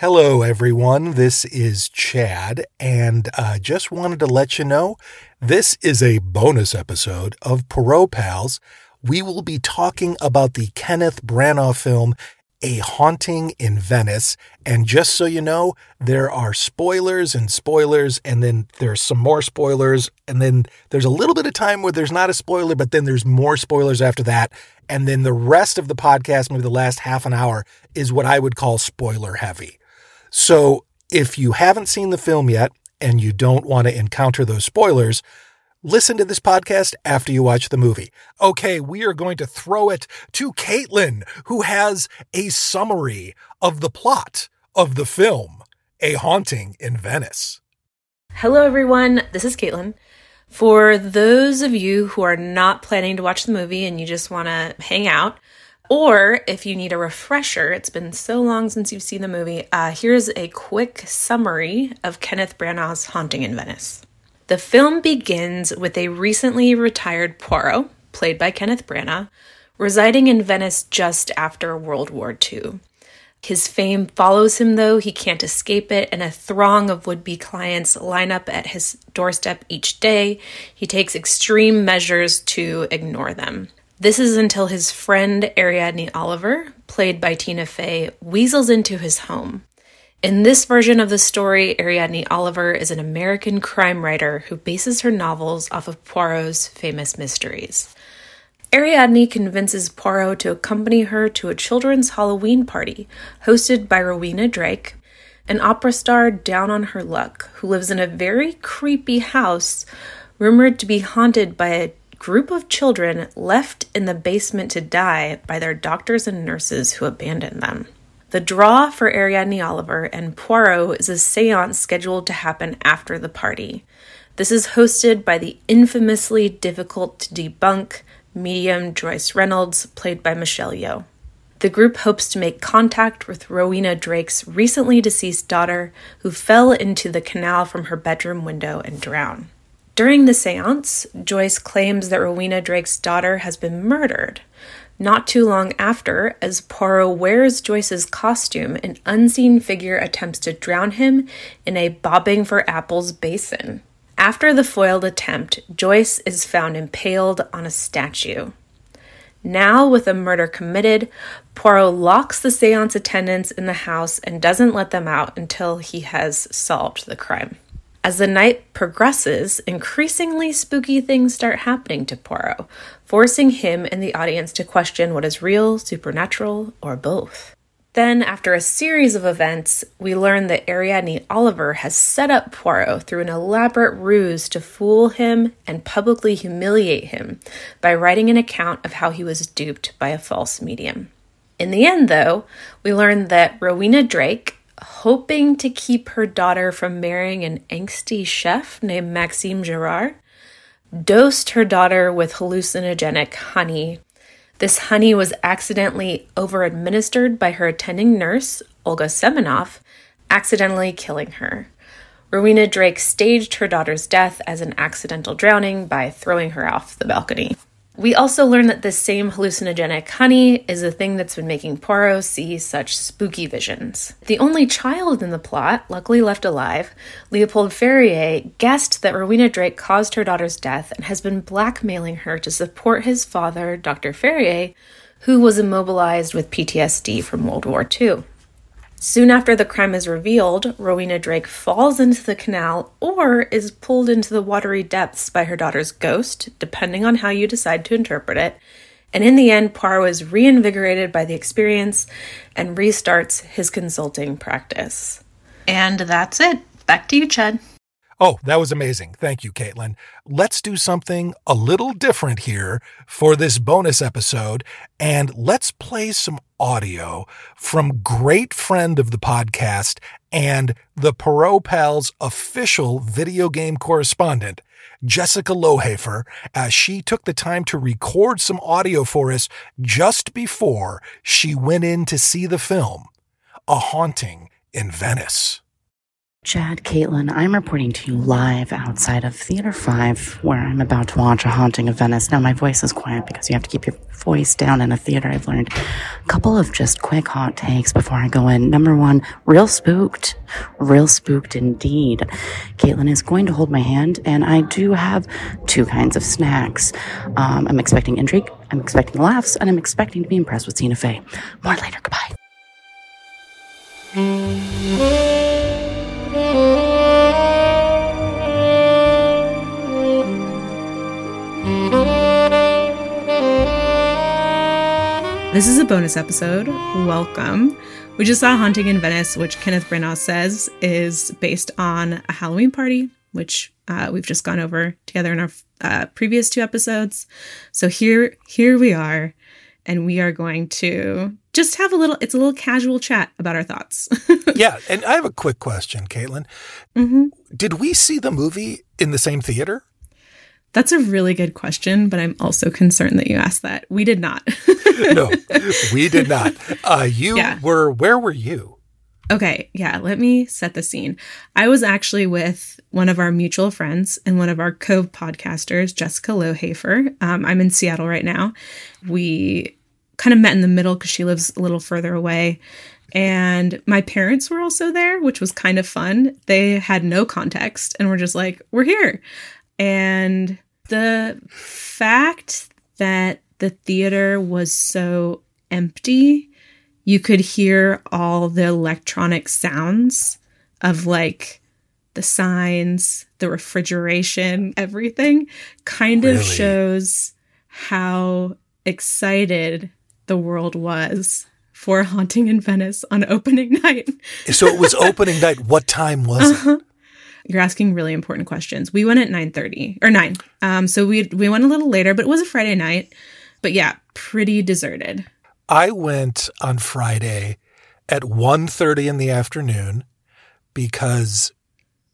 Hello, everyone. This is Chad, and just wanted to let you know this is a bonus episode of Poirot Pals. We will be talking about the Kenneth Branagh film, A Haunting in Venice. And just so you know, there are spoilers and spoilers, and then there's some more spoilers, and then there's a little bit of time where there's not a spoiler, but then there's more spoilers after that. And then the rest of the podcast, maybe the last half an hour, is what I would call spoiler heavy. So if you haven't seen the film yet and you don't want to encounter those spoilers, listen to this podcast after you watch the movie. Okay, we are going to throw it to Caitlin, who has a summary of the plot of the film, A Haunting in Venice. Hello, everyone. This is Caitlin. For those of you who are not planning to watch the movie and you just want to hang out, or if you need a refresher, it's been so long since you've seen the movie, here's a quick summary of Kenneth Branagh's Haunting in Venice. The film begins with a recently retired Poirot, played by Kenneth Branagh, residing in Venice just after World War II. His fame follows him, though. He can't escape it, and a throng of would-be clients line up at his doorstep each day. He takes extreme measures to ignore them. This is until his friend Ariadne Oliver, played by Tina Fey, weasels into his home. In this version of the story, Ariadne Oliver is an American crime writer who bases her novels off of Poirot's famous mysteries. Ariadne convinces Poirot to accompany her to a children's Halloween party hosted by Rowena Drake, an opera star down on her luck who lives in a very creepy house rumored to be haunted by a group of children left in the basement to die by their doctors and nurses who abandoned them. The draw for Ariadne Oliver and Poirot is a séance scheduled to happen after the party. This is hosted by the infamously difficult to debunk medium Joyce Reynolds, played by Michelle Yeoh. The group hopes to make contact with Rowena Drake's recently deceased daughter, who fell into the canal from her bedroom window and drowned. During the séance, Joyce claims that Rowena Drake's daughter has been murdered. Not too long after, as Poirot wears Joyce's costume, an unseen figure attempts to drown him in a bobbing for apples basin. After the foiled attempt, Joyce is found impaled on a statue. Now, with a murder committed, Poirot locks the séance attendants in the house and doesn't let them out until he has solved the crime. As the night progresses, increasingly spooky things start happening to Poirot, forcing him and the audience to question what is real, supernatural, or both. Then, after a series of events, we learn that Ariadne Oliver has set up Poirot through an elaborate ruse to fool him and publicly humiliate him by writing an account of how he was duped by a false medium. In the end, though, we learn that Rowena Drake, hoping to keep her daughter from marrying an angsty chef named Maxime Girard, dosed her daughter with hallucinogenic honey. This honey was accidentally over-administered by her attending nurse, Olga Semenov, accidentally killing her. Rowena Drake staged her daughter's death as an accidental drowning by throwing her off the balcony. We also learn that this same hallucinogenic honey is the thing that's been making Poirot see such spooky visions. The only child in the plot, luckily left alive, Leopold Ferrier, guessed that Rowena Drake caused her daughter's death and has been blackmailing her to support his father, Dr. Ferrier, who was immobilized with PTSD from World War II. Soon after the crime is revealed, Rowena Drake falls into the canal or is pulled into the watery depths by her daughter's ghost, depending on how you decide to interpret it. And in the end, Poirot is reinvigorated by the experience and restarts his consulting practice. And that's it. Back to you, Chad. Oh, that was amazing. Thank you, Caitlin. Let's do something a little different here for this bonus episode, and let's play some audio from great friend of the podcast and the Poirot Pals official video game correspondent, Jessica Lohafer. She took the time to record some audio for us just before she went in to see the film, A Haunting in Venice. Chad, Caitlin, I'm reporting to you live outside of Theater 5, where I'm about to watch A Haunting in Venice. Now, my voice is quiet because you have to keep your voice down in a theater, I've learned. A couple of just quick hot takes before I go in. Number one, real spooked. Real spooked indeed. Caitlin is going to hold my hand, and I do have two kinds of snacks. I'm expecting intrigue, I'm expecting laughs, and I'm expecting to be impressed with Tina Fey. More later. Goodbye. This is a bonus episode. Welcome. We just saw Haunting in Venice, which Kenneth Branagh says is based on a Halloween party, which we've just gone over together in our previous two episodes. So here we are, and we are going to just have a little casual chat about our thoughts. Yeah, and I have a quick question, Caitlin. Mm-hmm. Did we see the movie in the same theater? That's a really good question, but I'm also concerned that you asked that. We did not. No, we did not. Where were you? Okay, yeah, let me set the scene. I was actually with one of our mutual friends and one of our co-podcasters, Jessica Lohafer. I'm in Seattle right now. We kind of met in the middle because she lives a little further away. And my parents were also there, which was kind of fun. They had no context and were just like, we're here. And the fact that the theater was so empty, you could hear all the electronic sounds of like the signs, the refrigeration, everything kind of shows how excited the world was for Haunting in Venice on opening night. So it was opening night. What time was it? You're asking really important questions. We went at 9:30 or 9. So we went a little later, but it was a Friday night. But yeah, pretty deserted. I went on Friday at 1:30 in the afternoon because,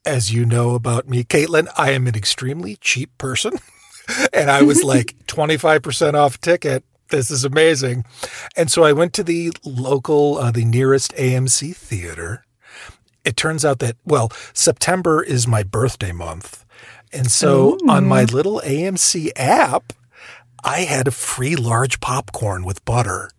as you know about me, Caitlin, I am an extremely cheap person. And I was like 25% off ticket. This is amazing. And so I went to the local, the nearest AMC theater. It turns out that, well, September is my birthday month. And so on my little AMC app, I had a free large popcorn with butter.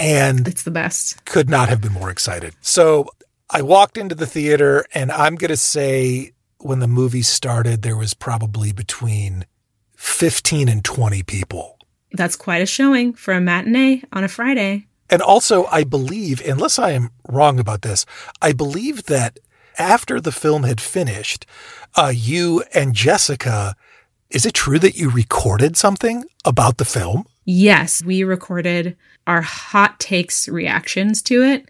And it's the best. Could not have been more excited. So I walked into the theater, and I'm going to say when the movie started, there was probably between 15 and 20 people. That's quite a showing for a matinee on a Friday. And also, I believe, unless I am wrong about this, I believe that after the film had finished, you and Jessica, is it true that you recorded something about the film? Yes, we recorded our hot takes reactions to it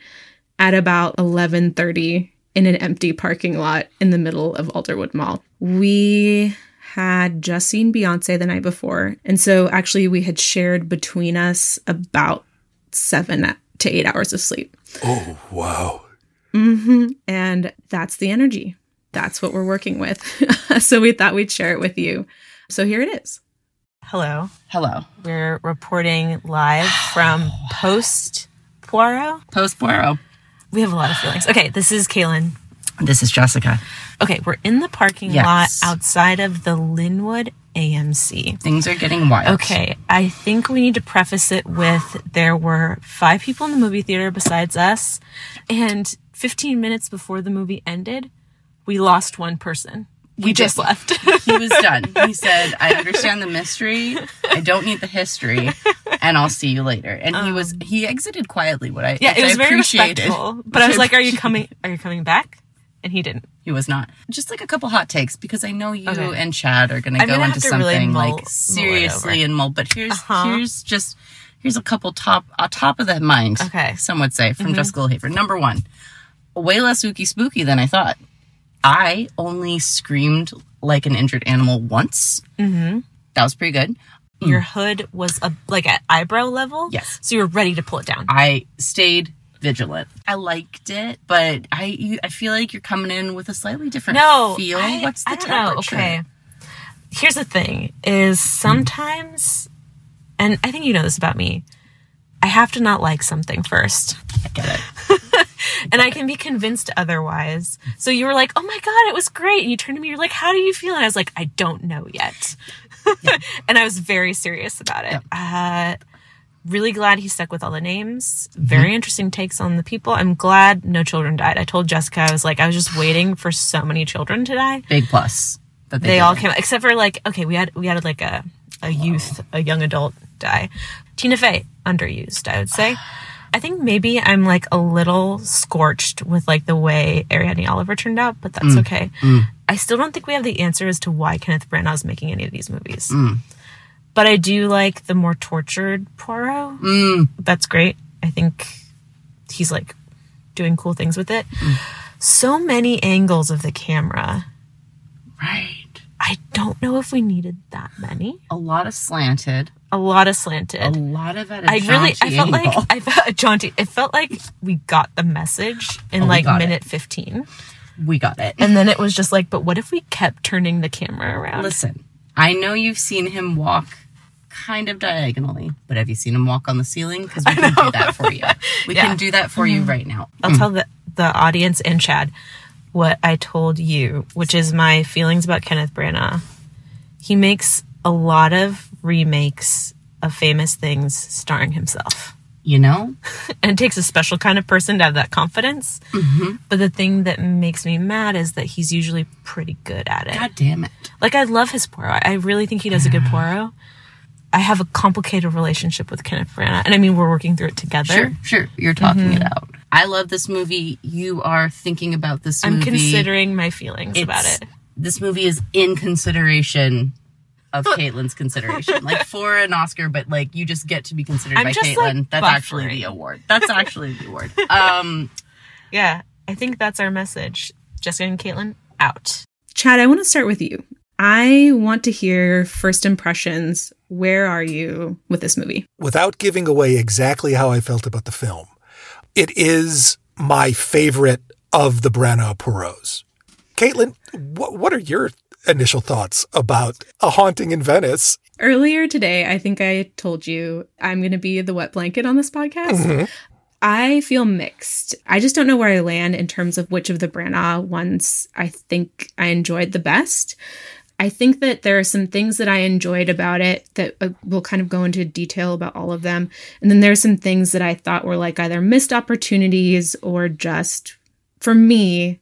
at about 11:30 in an empty parking lot in the middle of Alderwood Mall. We had just seen Beyonce the night before. And so actually we had shared between us about 7 to 8 hours of sleep. Oh, wow. Mm-hmm. And that's the energy. That's what we're working with. So we thought we'd share it with you. So here it is. Hello. Hello. We're reporting live from post-Poirot. Post-Poirot. We have a lot of feelings. Okay, this is Caitlin. This is Jessica. Okay, we're in the parking lot outside of the Linwood AMC. Things are getting wild. Okay, I think we need to preface it with there were 5 people in the movie theater besides us, and 15 minutes before the movie ended, we lost one person. We just left. He was done. He said, I understand the mystery. I don't need the history. And I'll see you later. And he exited quietly. It was very respectful. But I was like, are you coming back? And he didn't. He was not. Just like a couple hot takes, because I know you and Chad are going to go into something really mull. But here's a couple top of the mind. Okay, some would say from Jessica Lohafer. Number one, way less ooky spooky than I thought. I only screamed like an injured animal once. Mm-hmm. That was pretty good. Your hood was like at eyebrow level. Yes, so you were ready to pull it down. I stayed vigilant. I liked it, but I feel like you're coming in with a slightly different feel. What's the temperature? Okay. Here's the thing is sometimes, and I think you know this about me, I have to not like something first. I get it. And I can be convinced otherwise. So you were like, oh my God, it was great. And you turned to me, you're like, how do you feel? And I was like, I don't know yet. Yeah. And I was very serious about it. Yeah. Really glad he stuck with all the names. Very interesting takes on the people. I'm glad no children died. I told Jessica, I was like, I was just waiting for so many children to die. Big plus. That they all came, except for like, okay, we had like a youth, a young adult die. Tina Fey, underused, I would say. I think maybe I'm like a little scorched with like the way Ariadne Oliver turned out, but that's okay. I still don't think we have the answer as to why Kenneth Branagh is making any of these movies. But I do like the more tortured Poirot. That's great. I think he's like doing cool things with it. So many angles of the camera. Right. I don't know if we needed that many. A lot of slanted. A lot of at a jaunty angle. It felt like we got the message in like minute 15. We got it. And then it was just like, but what if we kept turning the camera around? Listen, I know you've seen him walk kind of diagonally, but have you seen him walk on the ceiling? Because we can do that for you. We can do that for you right now. I'll tell the audience and Chad what I told you, which is my feelings about Kenneth Branagh. He makes a lot of remakes of famous things starring himself. You know? And it takes a special kind of person to have that confidence. Mm-hmm. But the thing that makes me mad is that he's usually pretty good at it. God damn it. Like, I love his Poirot. I really think he does a good Poirot. I have a complicated relationship with Kenneth Branagh. And I mean, we're working through it together. Sure. You're talking it out. I love this movie. You are thinking about this movie. I'm considering my feelings about it. This movie is in consideration of Caitlin's consideration. Like, for an Oscar, but, like, you just get to be considered by Caitlin. Like, that's actually the award. Yeah, I think that's our message. Jessica and Caitlin, out. Chad, I want to start with you. I want to hear first impressions. Where are you with this movie? Without giving away exactly how I felt about the film, it is my favorite of the Branagh Poirots. Caitlin, what are your initial thoughts about A Haunting in Venice? Earlier today, I think I told you I'm going to be the wet blanket on this podcast. Mm-hmm. I feel mixed. I just don't know where I land in terms of which of the Branagh ones I think I enjoyed the best. I think that there are some things that I enjoyed about it that we'll kind of go into detail about all of them. And then there's some things that I thought were like either missed opportunities or just, for me,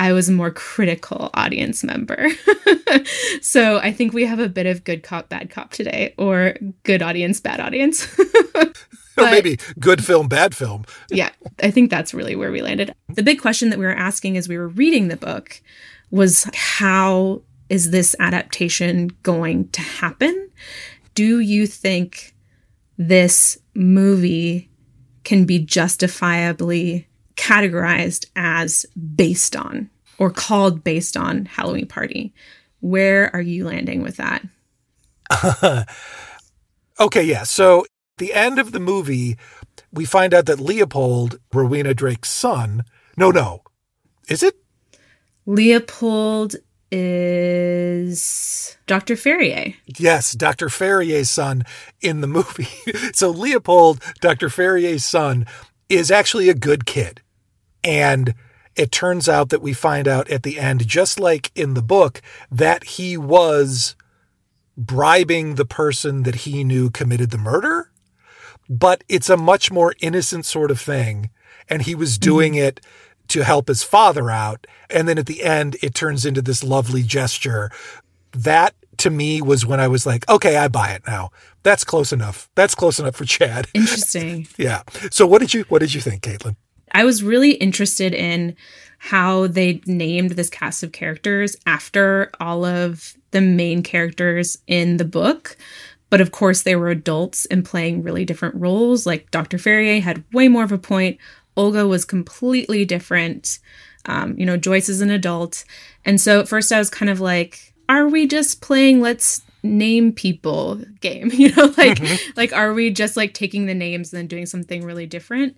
I was a more critical audience member. So I think we have a bit of good cop, bad cop today, or good audience, bad audience. Or maybe good film, bad film. Yeah, I think that's really where we landed. The big question that we were asking as we were reading the book was, how is this adaptation going to happen? Do you think this movie can be justifiably categorized as based on, or called based on, Halloween Party? Where are you landing with that? Okay, yeah. So at the end of the movie, we find out that Leopold, Rowena Drake's son... No. Is it? Leopold is Dr. Ferrier. Yes, Dr. Ferrier's son in the movie. So Leopold, Dr. Ferrier's son, is actually a good kid. And it turns out that we find out at the end, just like in the book, that he was bribing the person that he knew committed the murder. But it's a much more innocent sort of thing. And he was doing it to help his father out. And then at the end, it turns into this lovely gesture. That, to me, was when I was like, okay, I buy it now. That's close enough. That's close enough for Chad. Interesting. Yeah. So what did you think, Caitlin? I was really interested in how they named this cast of characters after all of the main characters in the book. But of course, they were adults and playing really different roles. Like, Dr. Ferrier had way more of a point. Olga was completely different. Joyce is an adult. And so at first I was kind of like, are we just playing let's name people game? Like, are we just like taking the names and then doing something really different?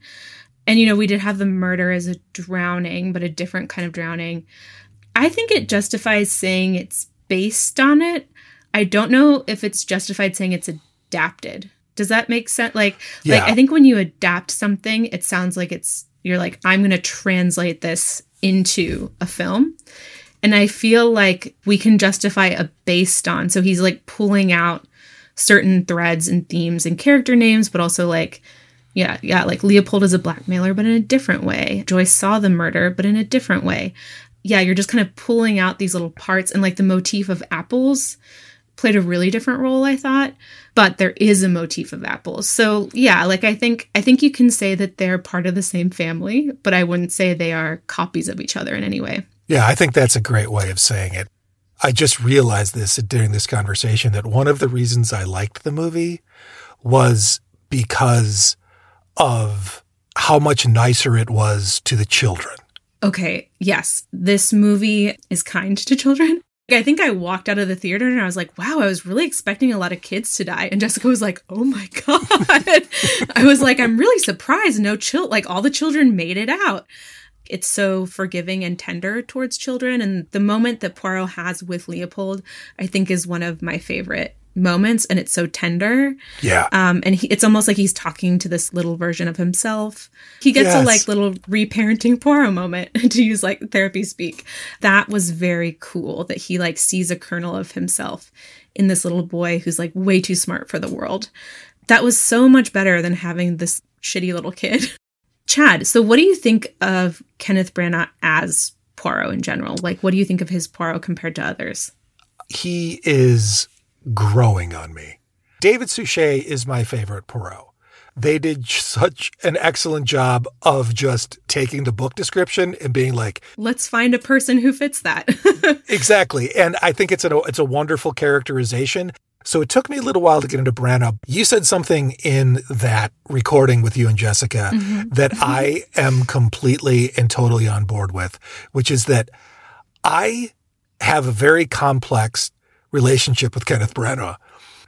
And, we did have the murder as a drowning, but a different kind of drowning. I think it justifies saying it's based on it. I don't know if it's justified saying it's adapted. Does that make sense? I think when you adapt something, it sounds like you're like, I'm going to translate this into a film. And I feel like we can justify a based on. So he's like pulling out certain threads and themes and character names, but also like, like Leopold is a blackmailer, but in a different way. Joyce saw the murder, but in a different way. Yeah, you're just kind of pulling out these little parts. And like the motif of apples played a really different role, I thought. But there is a motif of apples. So yeah, like I think you can say that they're part of the same family, but I wouldn't say they are copies of each other in any way. Yeah, I think that's a great way of saying it. I just realized this during this conversation that one of the reasons I liked the movie was because of how much nicer it was to the children. Okay, yes. This movie is kind to children. I think I walked out of the theater and I was like, wow, I was really expecting a lot of kids to die. And Jessica was like, oh my God. I was like, I'm really surprised. All the children made it out. It's so forgiving and tender towards children. And the moment that Poirot has with Leopold, I think, is one of my favorite moments. And it's so tender. Yeah. It's almost like he's talking to this little version of himself. He gets a little reparenting Poirot moment, to use therapy speak. That was very cool that he sees a kernel of himself in this little boy who's way too smart for the world. That was so much better than having this shitty little kid. Chad, so what do you think of Kenneth Branagh as Poirot in general? What do you think of his Poirot compared to others? He is growing on me. David Suchet is my favorite Poirot. They did such an excellent job of just taking the book description and being like, let's find a person who fits that. Exactly. And I think it's a wonderful characterization. So it took me a little while to get into Branagh. You said something in that recording with you and Jessica that I am completely and totally on board with, which is that I have a very complex relationship with Kenneth Branagh.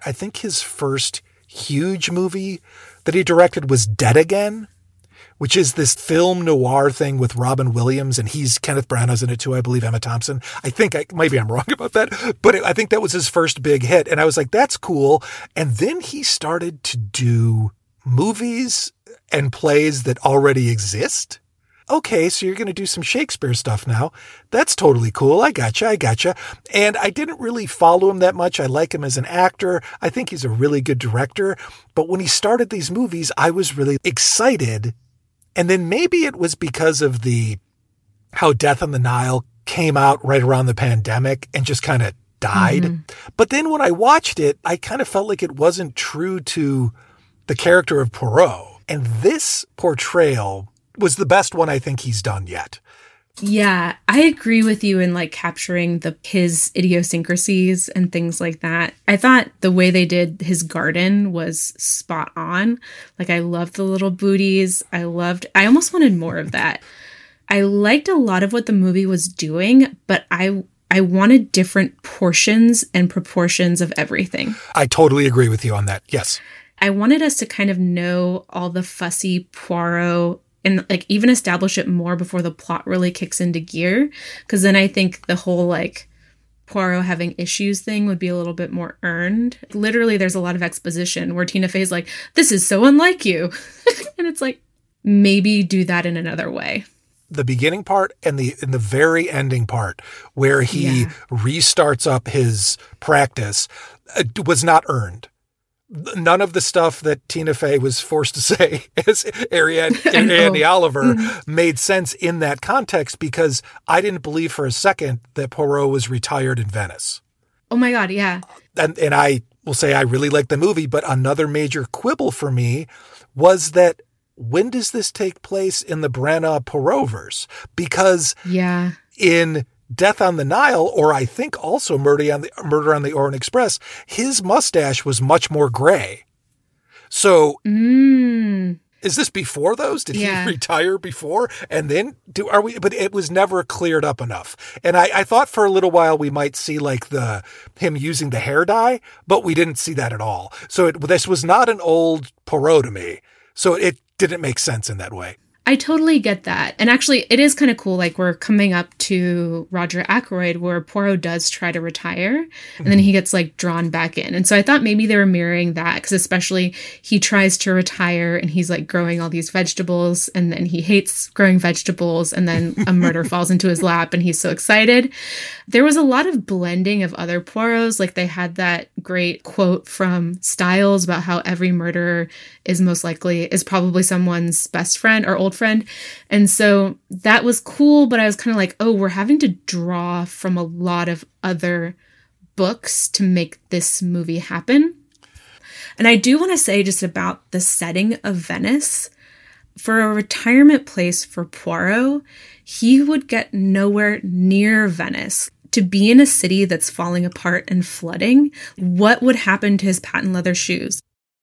I think his first huge movie that he directed was Dead Again, which is this film noir thing with Robin Williams, and Kenneth Branagh's in it too, I believe Emma Thompson. I think, maybe I'm wrong about that, but I think that was his first big hit. And I was like, that's cool. And then he started to do movies and plays that already exist. Okay, so you're going to do some Shakespeare stuff now. That's totally cool. I gotcha. And I didn't really follow him that much. I like him as an actor. I think he's a really good director. But when he started these movies, I was really excited. And then maybe it was because of how Death on the Nile came out right around the pandemic and just kind of died. Mm-hmm. But then when I watched it, I kind of felt like it wasn't true to the character of Poirot. And this portrayal was the best one I think he's done yet. Yeah, I agree with you in capturing his idiosyncrasies and things like that. I thought the way they did his garden was spot on. I loved the little booties. I almost wanted more of that. I liked a lot of what the movie was doing, but I wanted different portions and proportions of everything. I totally agree with you on that. Yes. I wanted us to kind of know all the fussy Poirot and even establish it more before the plot really kicks into gear. Because then I think the whole Poirot having issues thing would be a little bit more earned. Literally, there's a lot of exposition where Tina Fey's like, this is so unlike you. And it's maybe do that in another way. The beginning part and the very ending part where he restarts up his practice was not earned. None of the stuff that Tina Fey was forced to say as Ariadne Oliver made sense in that context, because I didn't believe for a second that Poirot was retired in Venice. Oh, my God. Yeah. And I will say I really liked the movie, but another major quibble for me was that when does this take place in the Branagh Poirotverse? Because in Death on the Nile, or I think also Murder on the Orient Express, his mustache was much more gray. So is this before those? Did he retire before? And then but it was never cleared up enough. And I thought for a little while we might see him using the hair dye, but we didn't see that at all. So this was not an old Poirot to me. So it didn't make sense in that way. I totally get that. And actually, it is kind of cool. Like, we're coming up to Roger Ackroyd, where Poirot does try to retire, and then he gets, like, drawn back in. And so I thought maybe they were mirroring that, because especially he tries to retire, and he's, like, growing all these vegetables, and then he hates growing vegetables, and then a murder falls into his lap, and he's so excited. There was a lot of blending of other Poirots. Like, they had that great quote from Styles about how every murderer is probably someone's best friend or old friend. And so that was cool, but I was kind of like, oh, we're having to draw from a lot of other books to make this movie happen. And I do want to say just about the setting of Venice, for a retirement place for Poirot, he would get nowhere near Venice. To be in a city that's falling apart and flooding, what would happen to his patent leather shoes?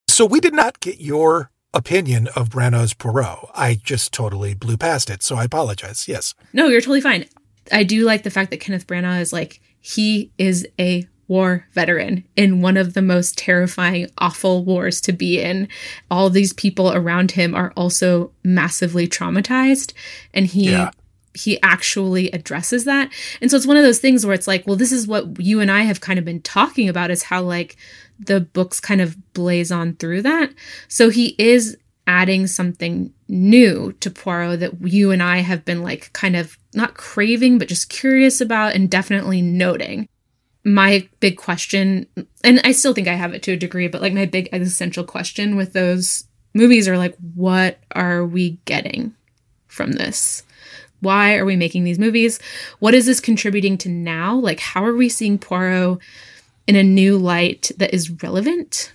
So we did not get your opinion of Branagh's Poirot. I just totally blew past it, so I apologize. Yes. No, you're totally fine. I do like the fact that Kenneth Branagh is like, he is a war veteran in one of the most terrifying, awful wars to be in. All these people around him are also massively traumatized, and he actually addresses that. And so it's one of those things where it's like, well, this is what you and I have kind of been talking about, is how, like, the books kind of blaze on through that. So he is adding something new to Poirot that you and I have been, like, kind of not craving, but just curious about and definitely noting. My big question, and I still think I have it to a degree, but, like, my big existential question with those movies are, like, what are we getting from this? Why are we making these movies? What is this contributing to now? Like, how are we seeing Poirot in a new light that is relevant?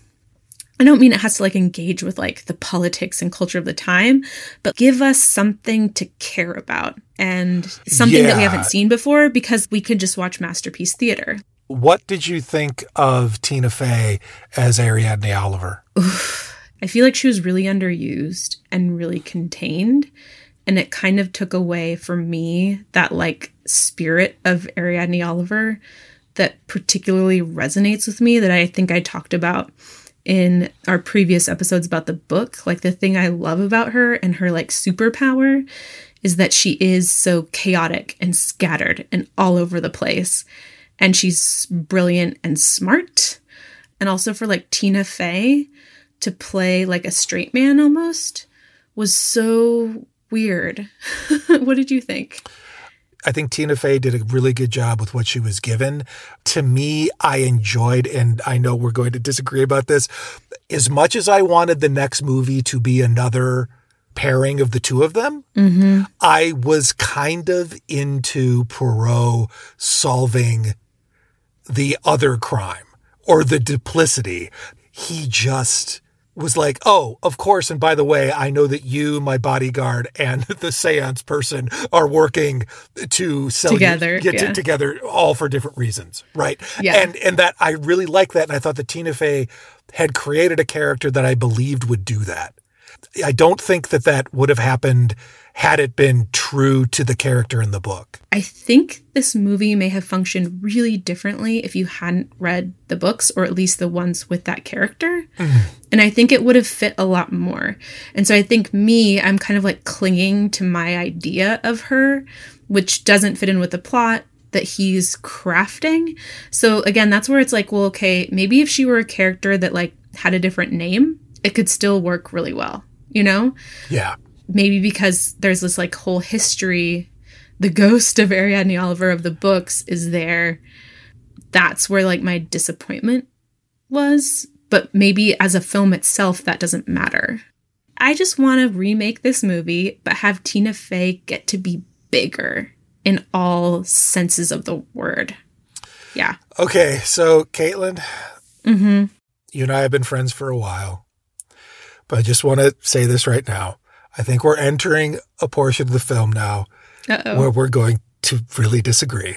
I don't mean it has to, like, engage with, like, the politics and culture of the time, but give us something to care about and something that we haven't seen before, because we could just watch Masterpiece Theater. What did you think of Tina Fey as Ariadne Oliver? Oof. I feel like she was really underused and really contained, and it kind of took away from me that, like, spirit of Ariadne Oliver that particularly resonates with me, that I think I talked about in our previous episodes about the book. Like, the thing I love about her and her, like, superpower is that she is so chaotic and scattered and all over the place. And she's brilliant and smart. And also for, like, Tina Fey to play, like, a straight man almost was so weird. What did you think? I think Tina Fey did a really good job with what she was given. To me, I enjoyed, and I know we're going to disagree about this, as much as I wanted the next movie to be another pairing of the two of them, I was kind of into Poirot solving the other crime or the duplicity. He just was like, oh, of course, and by the way, I know that you, my bodyguard, and the seance person are working to sell together, together, all for different reasons, right? Yeah. And that, I really liked that, and I thought that Tina Fey had created a character that I believed would do that. I don't think that that would have happened had it been true to the character in the book. I think this movie may have functioned really differently if you hadn't read the books, or at least the ones with that character. And I think it would have fit a lot more. And so I think I'm kind of, like, clinging to my idea of her, which doesn't fit in with the plot that he's crafting. So again, that's where it's like, well, okay, maybe if she were a character that, like, had a different name, it could still work really well, you know? Yeah. Maybe because there's this, like, whole history, the ghost of Ariadne Oliver of the books is there. That's where, like, my disappointment was. But maybe as a film itself, that doesn't matter. I just want to remake this movie, but have Tina Fey get to be bigger in all senses of the word. Yeah. Okay. So, Caitlin, you and I have been friends for a while. But I just want to say this right now. I think we're entering a portion of the film now where we're going to really disagree.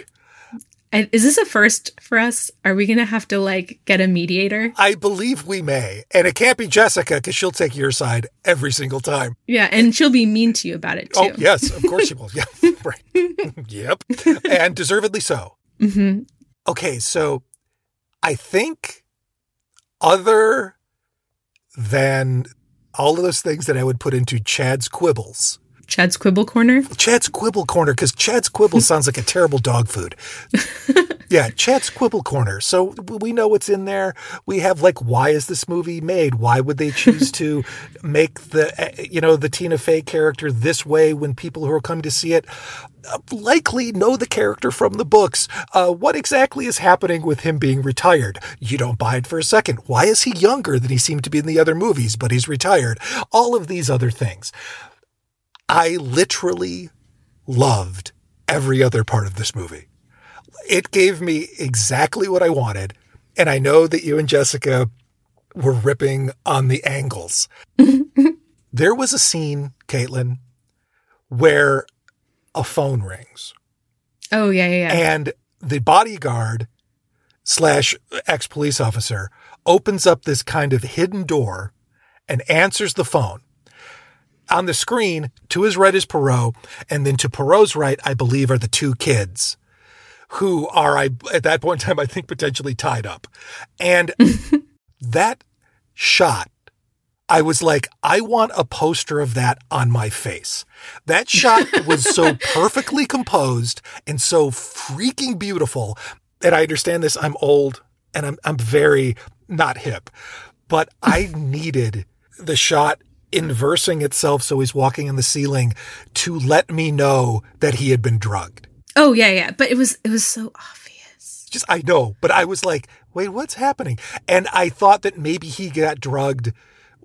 Is this a first for us? Are we going to have to, like, get a mediator? I believe we may. And it can't be Jessica, because she'll take your side every single time. Yeah, and she'll be mean to you about it, too. Oh, yes, of course she will. Yeah, right. Yep. And deservedly so. Mm-hmm. Okay, so I think other than all of those things that I would put into Chad's quibbles, Chad's Quibble Corner? Chad's Quibble Corner, because Chad's Quibble sounds like a terrible dog food. Yeah, Chad's Quibble Corner. So we know what's in there. We have, like, why is this movie made? Why would they choose to make the, you know, the Tina Fey character this way when people who are coming to see it likely know the character from the books? What exactly is happening with him being retired? You don't buy it for a second. Why is he younger than he seemed to be in the other movies, but he's retired? All of these other things. I literally loved every other part of this movie. It gave me exactly what I wanted. And I know that you and Jessica were ripping on the angles. There was a scene, Caitlin, where a phone rings. Oh, yeah, yeah, yeah. And the bodyguard / ex-police officer opens up this kind of hidden door and answers the phone. On the screen, to his right is Poirot, and then to Poirot's right, I believe, are the two kids who are, at that point in time, I think potentially tied up. And that shot, I was like, I want a poster of that on my face. That shot was so perfectly composed and so freaking beautiful. And I understand this. I'm old and I'm very not hip, but I needed the shot inversing itself so he's walking in the ceiling to let me know that he had been drugged. Oh, yeah, yeah. But it was so obvious. Just, I know. But I was like, wait, what's happening? And I thought that maybe he got drugged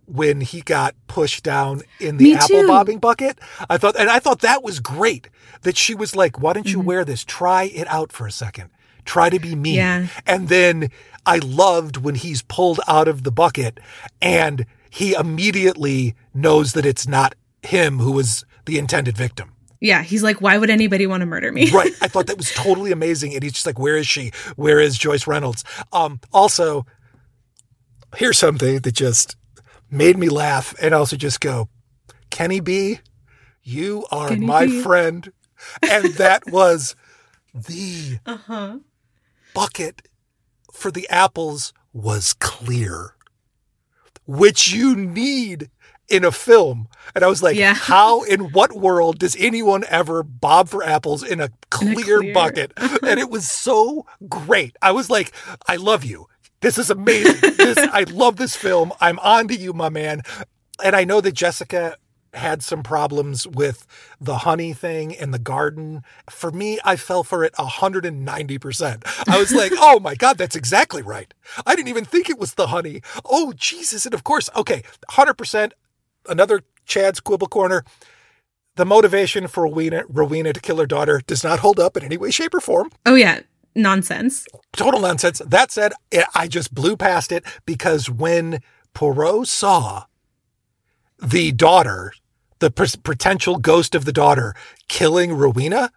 when he got pushed down in the apple bobbing bucket. I thought that was great that she was like, why don't you wear this? Try it out for a second. Try to be mean. Yeah. And then I loved when he's pulled out of the bucket and he immediately knows that it's not him who was the intended victim. Yeah, he's like, why would anybody want to murder me? Right. I thought that was totally amazing. And he's just like, where is she? Where is Joyce Reynolds? Also, here's something that just made me laugh and also just go, Kenny B, you are Kenny my B. friend. And that was the bucket for the apples was clear, which you need in a film. And I was like, yeah. How in what world does anyone ever bob for apples in a clear bucket? And it was so great. I was like, I love you. This is amazing. I love this film. I'm on to you, my man. And I know that Jessica had some problems with the honey thing and the garden. For me, I fell for it 190%. I was like, oh my God, that's exactly right. I didn't even think it was the honey. Oh, Jesus. And of course, okay, 100%. Another Chad's Quibble Corner. The motivation for Rowena to kill her daughter does not hold up in any way, shape, or form. Oh, yeah. Nonsense. Total nonsense. That said, I just blew past it because when Poirot saw the daughter, the potential ghost of the daughter, killing Rowena,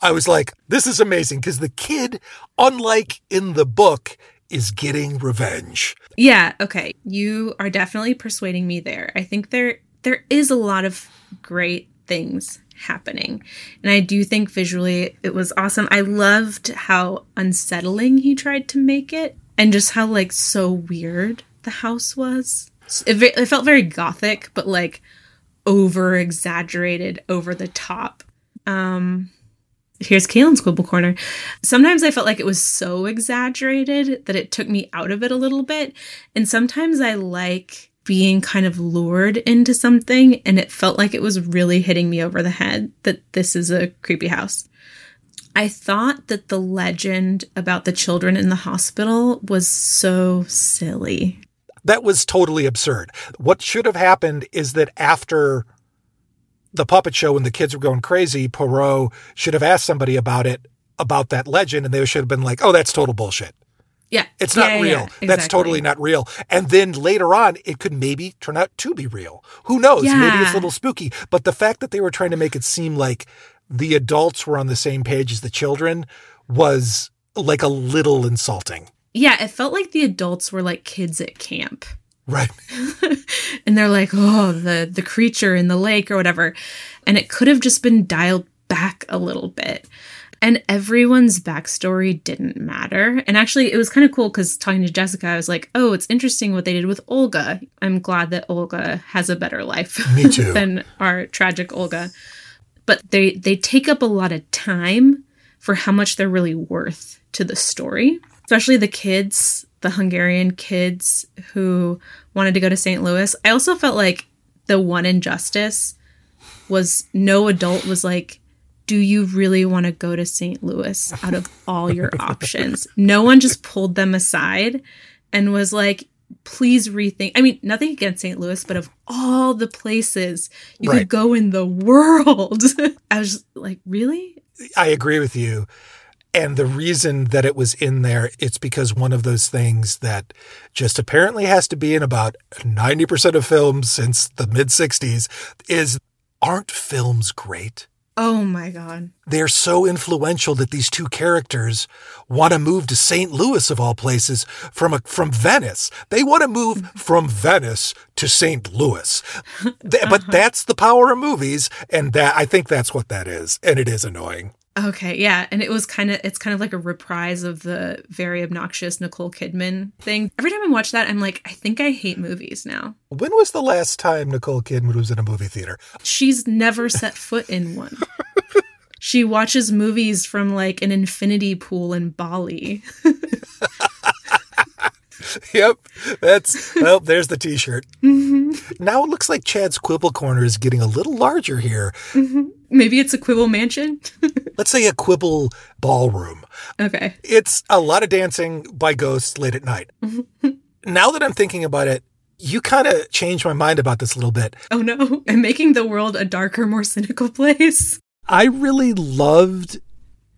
I was like, this is amazing because the kid, unlike in the book, is getting revenge. Yeah, okay. You are definitely persuading me there. I think there is a lot of great things happening. And I do think visually it was awesome. I loved how unsettling he tried to make it and just how like so weird the house was. It felt very gothic, but like over exaggerated, over the top. Here's Caitlin's Quibble Corner. Sometimes I felt like it was so exaggerated that it took me out of it a little bit. And sometimes I like being kind of lured into something, and it felt like it was really hitting me over the head that this is a creepy house. I thought that the legend about the children in the hospital was so silly. That was totally absurd. What should have happened is that after the puppet show when the kids were going crazy, Poirot should have asked somebody about it, about that legend, and they should have been like, oh, that's total bullshit. Yeah. It's not real. Yeah, exactly. That's totally not real. And then later on, it could maybe turn out to be real. Who knows? Yeah. Maybe it's a little spooky. But the fact that they were trying to make it seem like the adults were on the same page as the children was like a little insulting. Yeah. It felt like the adults were like kids at camp. Right. And they're like, oh, the creature in the lake or whatever. And it could have just been dialed back a little bit. And everyone's backstory didn't matter. And actually, it was kind of cool because talking to Jessica, I was like, oh, it's interesting what they did with Olga. I'm glad that Olga has a better life Me too. Than our tragic Olga. But they take up a lot of time for how much they're really worth to the story, especially the kids, the Hungarian kids who wanted to go to St. Louis. I also felt like the one injustice was no adult was like, do you really want to go to St. Louis out of all your options? No one just pulled them aside and was like, please rethink. I mean, nothing against St. Louis, but of all the places you could go in the world. I was just like, really? I agree with you. And the reason that it was in there, it's because one of those things that just apparently has to be in about 90% of films since the mid-'60s is, aren't films great? Oh, my God. They're so influential that these two characters want to move to St. Louis, of all places, from Venice. They want to move from Venice to St. Louis. But that's the power of movies, and that I think that's what that is, and it is annoying. Okay, yeah, and it's kind of like a reprise of the very obnoxious Nicole Kidman thing. Every time I watch that, I'm like, I think I hate movies now. When was the last time Nicole Kidman was in a movie theater? She's never set foot in one. She watches movies from like an infinity pool in Bali. Yep, there's the t-shirt. Mm-hmm. Now it looks like Chad's Quibble Corner is getting a little larger here. Mm-hmm. Maybe it's a Quibble Mansion? Let's say a Quibble Ballroom. Okay. It's a lot of dancing by ghosts late at night. Mm-hmm. Now that I'm thinking about it, you kind of changed my mind about this a little bit. Oh no, I'm making the world a darker, more cynical place. I really loved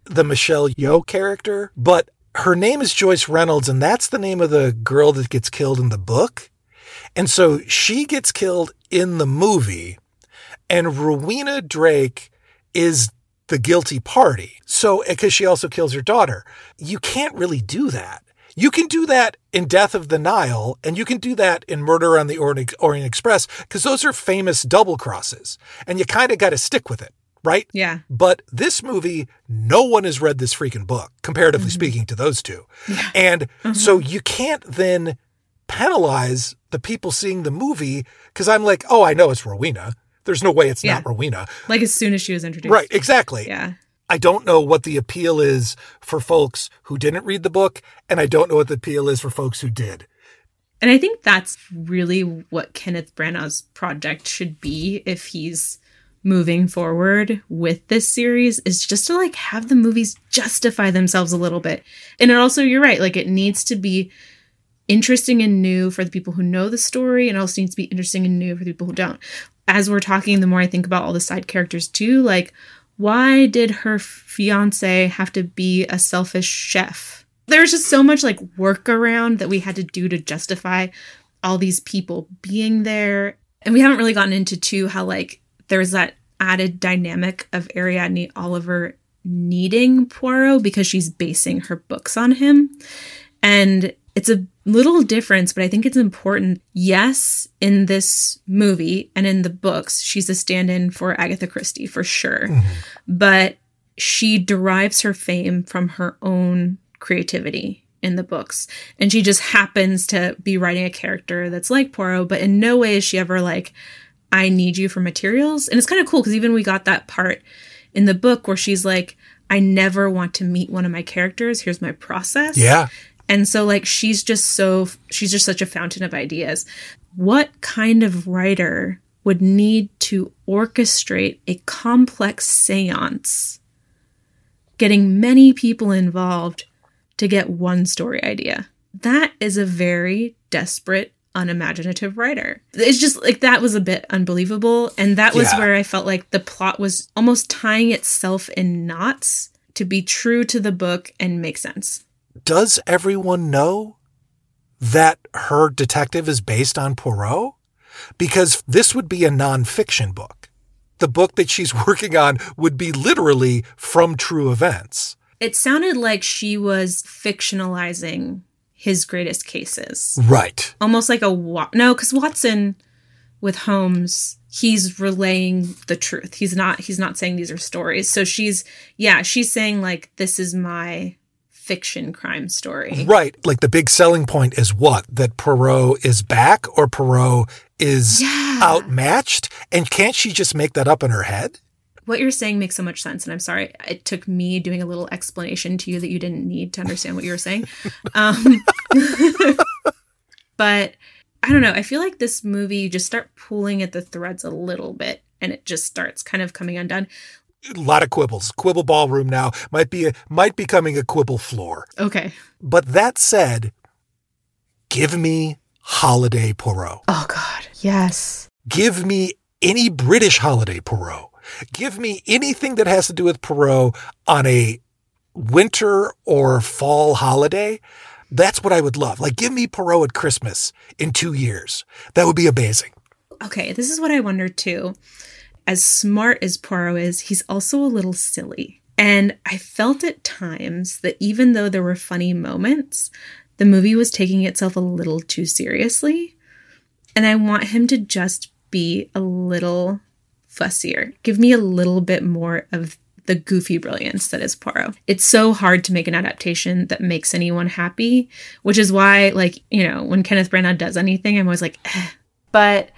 the Michelle Yeoh character, but her name is Joyce Reynolds, and that's the name of the girl that gets killed in the book. And so she gets killed in the movie, and Rowena Drake is the guilty party. So, because she also kills her daughter. You can't really do that. You can do that in Death of the Nile, and you can do that in Murder on the Orient Express, because those are famous double crosses, and you kind of got to stick with it. Right? Yeah. But this movie, no one has read this freaking book, comparatively mm-hmm. speaking to those two. Yeah. And mm-hmm. so you can't then penalize the people seeing the movie because I'm like, oh, I know it's Rowena. There's no way it's not Rowena. Like as soon as she was introduced. Right. Exactly. Yeah. I don't know what the appeal is for folks who didn't read the book. And I don't know what the appeal is for folks who did. And I think that's really what Kenneth Branagh's project should be if he's moving forward with this series, is just to like have the movies justify themselves a little bit. And it also, you're right, like it needs to be interesting and new for the people who know the story, and also needs to be interesting and new for the people who don't. As we're talking, the more I think about all the side characters too, like why did her fiance have to be a selfish chef? There's just so much like workaround that we had to do to justify all these people being there. And we haven't really gotten into too how like there's that added dynamic of Ariadne Oliver needing Poirot because she's basing her books on him. And it's a little difference, but I think it's important. Yes, in this movie and in the books, she's a stand-in for Agatha Christie for sure. Mm-hmm. But she derives her fame from her own creativity in the books. And she just happens to be writing a character that's like Poirot, but in no way is she ever like, I need you for materials. And it's kind of cool because even we got that part in the book where she's like, I never want to meet one of my characters. Here's my process. Yeah. And so like, she's just such a fountain of ideas. What kind of writer would need to orchestrate a complex seance, getting many people involved to get one story idea? That is a very desperate, unimaginative writer. It's just like that was a bit unbelievable, and that was where I felt like the plot was almost tying itself in knots to be true to the book and make sense. Does everyone know that her detective is based on Poirot? Because this would be a nonfiction book. The book that she's working on would be literally from true events. It sounded like she was fictionalizing his greatest cases. Right. Almost like a... No, because Watson with Holmes, he's relaying the truth. He's not saying these are stories. So she's saying, like, this is my fiction crime story. Right. Like, the big selling point is what? That Poirot is back, or Poirot is outmatched? And can't she just make that up in her head? What you're saying makes so much sense. And I'm sorry, it took me doing a little explanation to you that you didn't need to understand what you were saying. But I don't know. I feel like this movie, you just start pulling at the threads a little bit and it just starts kind of coming undone. A lot of quibbles. Quibble ballroom now might be becoming a quibble floor. Okay. But that said, give me holiday Poirot. Oh, God. Yes. Give me any British holiday Poirot. Give me anything that has to do with Poirot on a winter or fall holiday. That's what I would love. Like, give me Poirot at Christmas in 2 years. That would be amazing. Okay, this is what I wonder, too. As smart as Poirot is, he's also a little silly. And I felt at times that even though there were funny moments, the movie was taking itself a little too seriously. And I want him to just be a little fussier. Give me a little bit more of the goofy brilliance that is Poirot. It's so hard to make an adaptation that makes anyone happy, which is why, like, you know, when Kenneth Branagh does anything, I'm always like, eh. But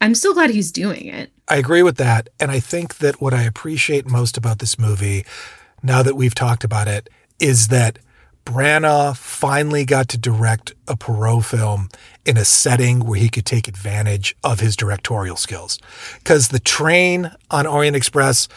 I'm still glad he's doing it. I agree with that. And I think that what I appreciate most about this movie, now that we've talked about it, is that Branagh finally got to direct a Poirot film in a setting where he could take advantage of his directorial skills. Because the train on Orient Express,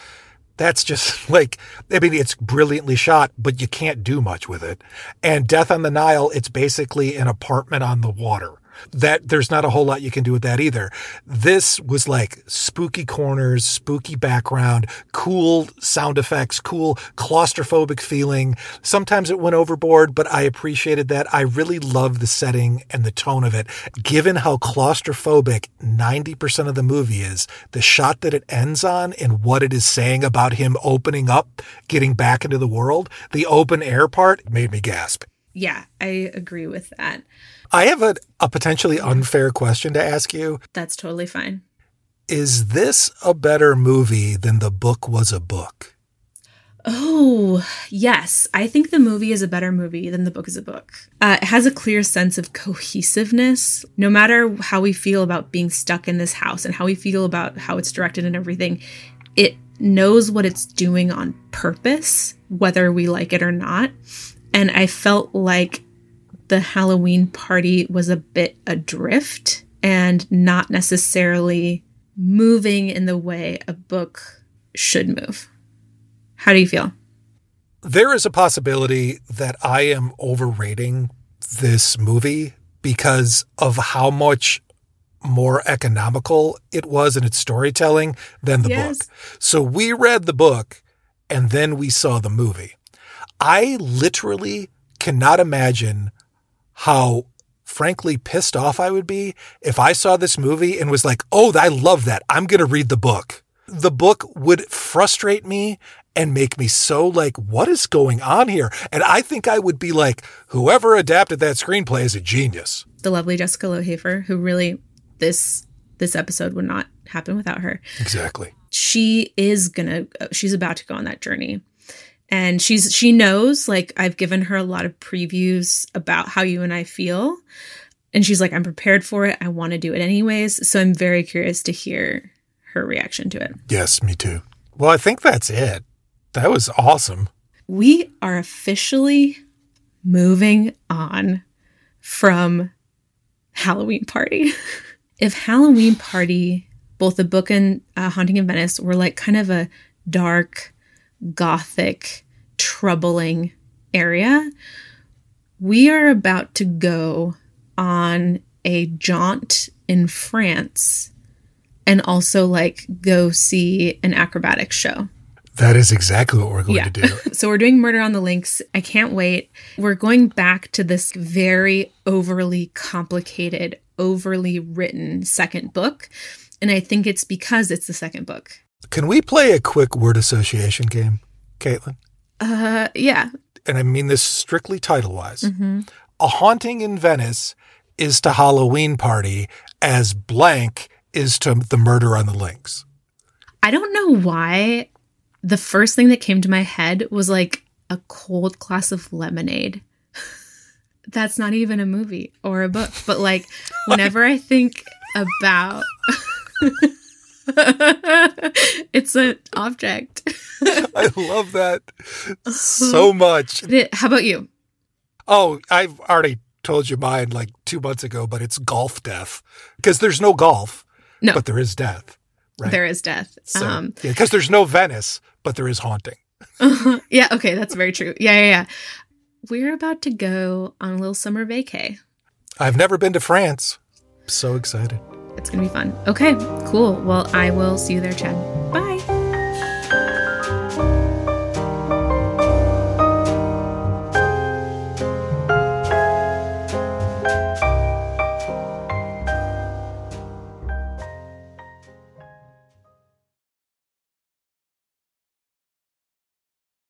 that's just like, I mean, it's brilliantly shot, but you can't do much with it. And Death on the Nile, it's basically an apartment on the water. That there's not a whole lot you can do with that either. This was like spooky corners, spooky background, cool sound effects, cool claustrophobic feeling. Sometimes it went overboard, but I appreciated that. I really love the setting and the tone of it. Given how claustrophobic 90% of the movie is, the shot that it ends on and what it is saying about him opening up, getting back into the world, the open air part made me gasp. Yeah, I agree with that. I have a potentially unfair question to ask you. That's totally fine. Is this a better movie than The Book Was a Book? Oh, yes. I think the movie is a better movie than The Book Is a Book. It has a clear sense of cohesiveness. No matter how we feel about being stuck in this house and how we feel about how it's directed and everything, it knows what it's doing on purpose, whether we like it or not. And I felt like the Halloween party was a bit adrift and not necessarily moving in the way a book should move. How do you feel? There is a possibility that I am overrating this movie because of how much more economical it was in its storytelling than the book. So we read the book and then we saw the movie. I literally cannot imagine how frankly pissed off I would be if I saw this movie and was like, oh, I love that. I'm going to read the book. The book would frustrate me and make me so like, what is going on here? And I think I would be like, whoever adapted that screenplay is a genius. The lovely Jessica Lohafer, who really this episode would not happen without her. Exactly. She's about to go on that journey. And she knows, like, I've given her a lot of previews about how you and I feel. And she's like, I'm prepared for it. I want to do it anyways. So I'm very curious to hear her reaction to it. Yes, me too. Well, I think that's it. That was awesome. We are officially moving on from Halloween Party. If Halloween Party, both the book and Haunting in Venice, were like kind of a dark, gothic, troubling area, we are about to go on a jaunt in France and also like go see an acrobatic show. That is exactly what we're going to do. So we're doing Murder on the Links. I can't wait. We're going back to this very overly complicated, overly written second book. And I think it's because it's the second book. Can we play a quick word association game, Caitlin? Yeah. And I mean this strictly title-wise. Mm-hmm. A Haunting in Venice is to Halloween Party as blank is to the Murder on the Links. I don't know why the first thing that came to my head was like a cold glass of lemonade. That's not even a movie or a book, but like whenever I think about it's an object. I love that so much. How about you? Oh, I've already told you mine like 2 months ago, but it's golf death because there's no golf, no. But there is death. Right? There is death. So, yeah, because there's no Venice, but there is haunting. Yeah. Okay. That's very true. Yeah. We're about to go on a little summer vacay. I've never been to France. I'm so excited. It's going to be fun. Okay, cool. Well, I will see you there, Chad. Bye.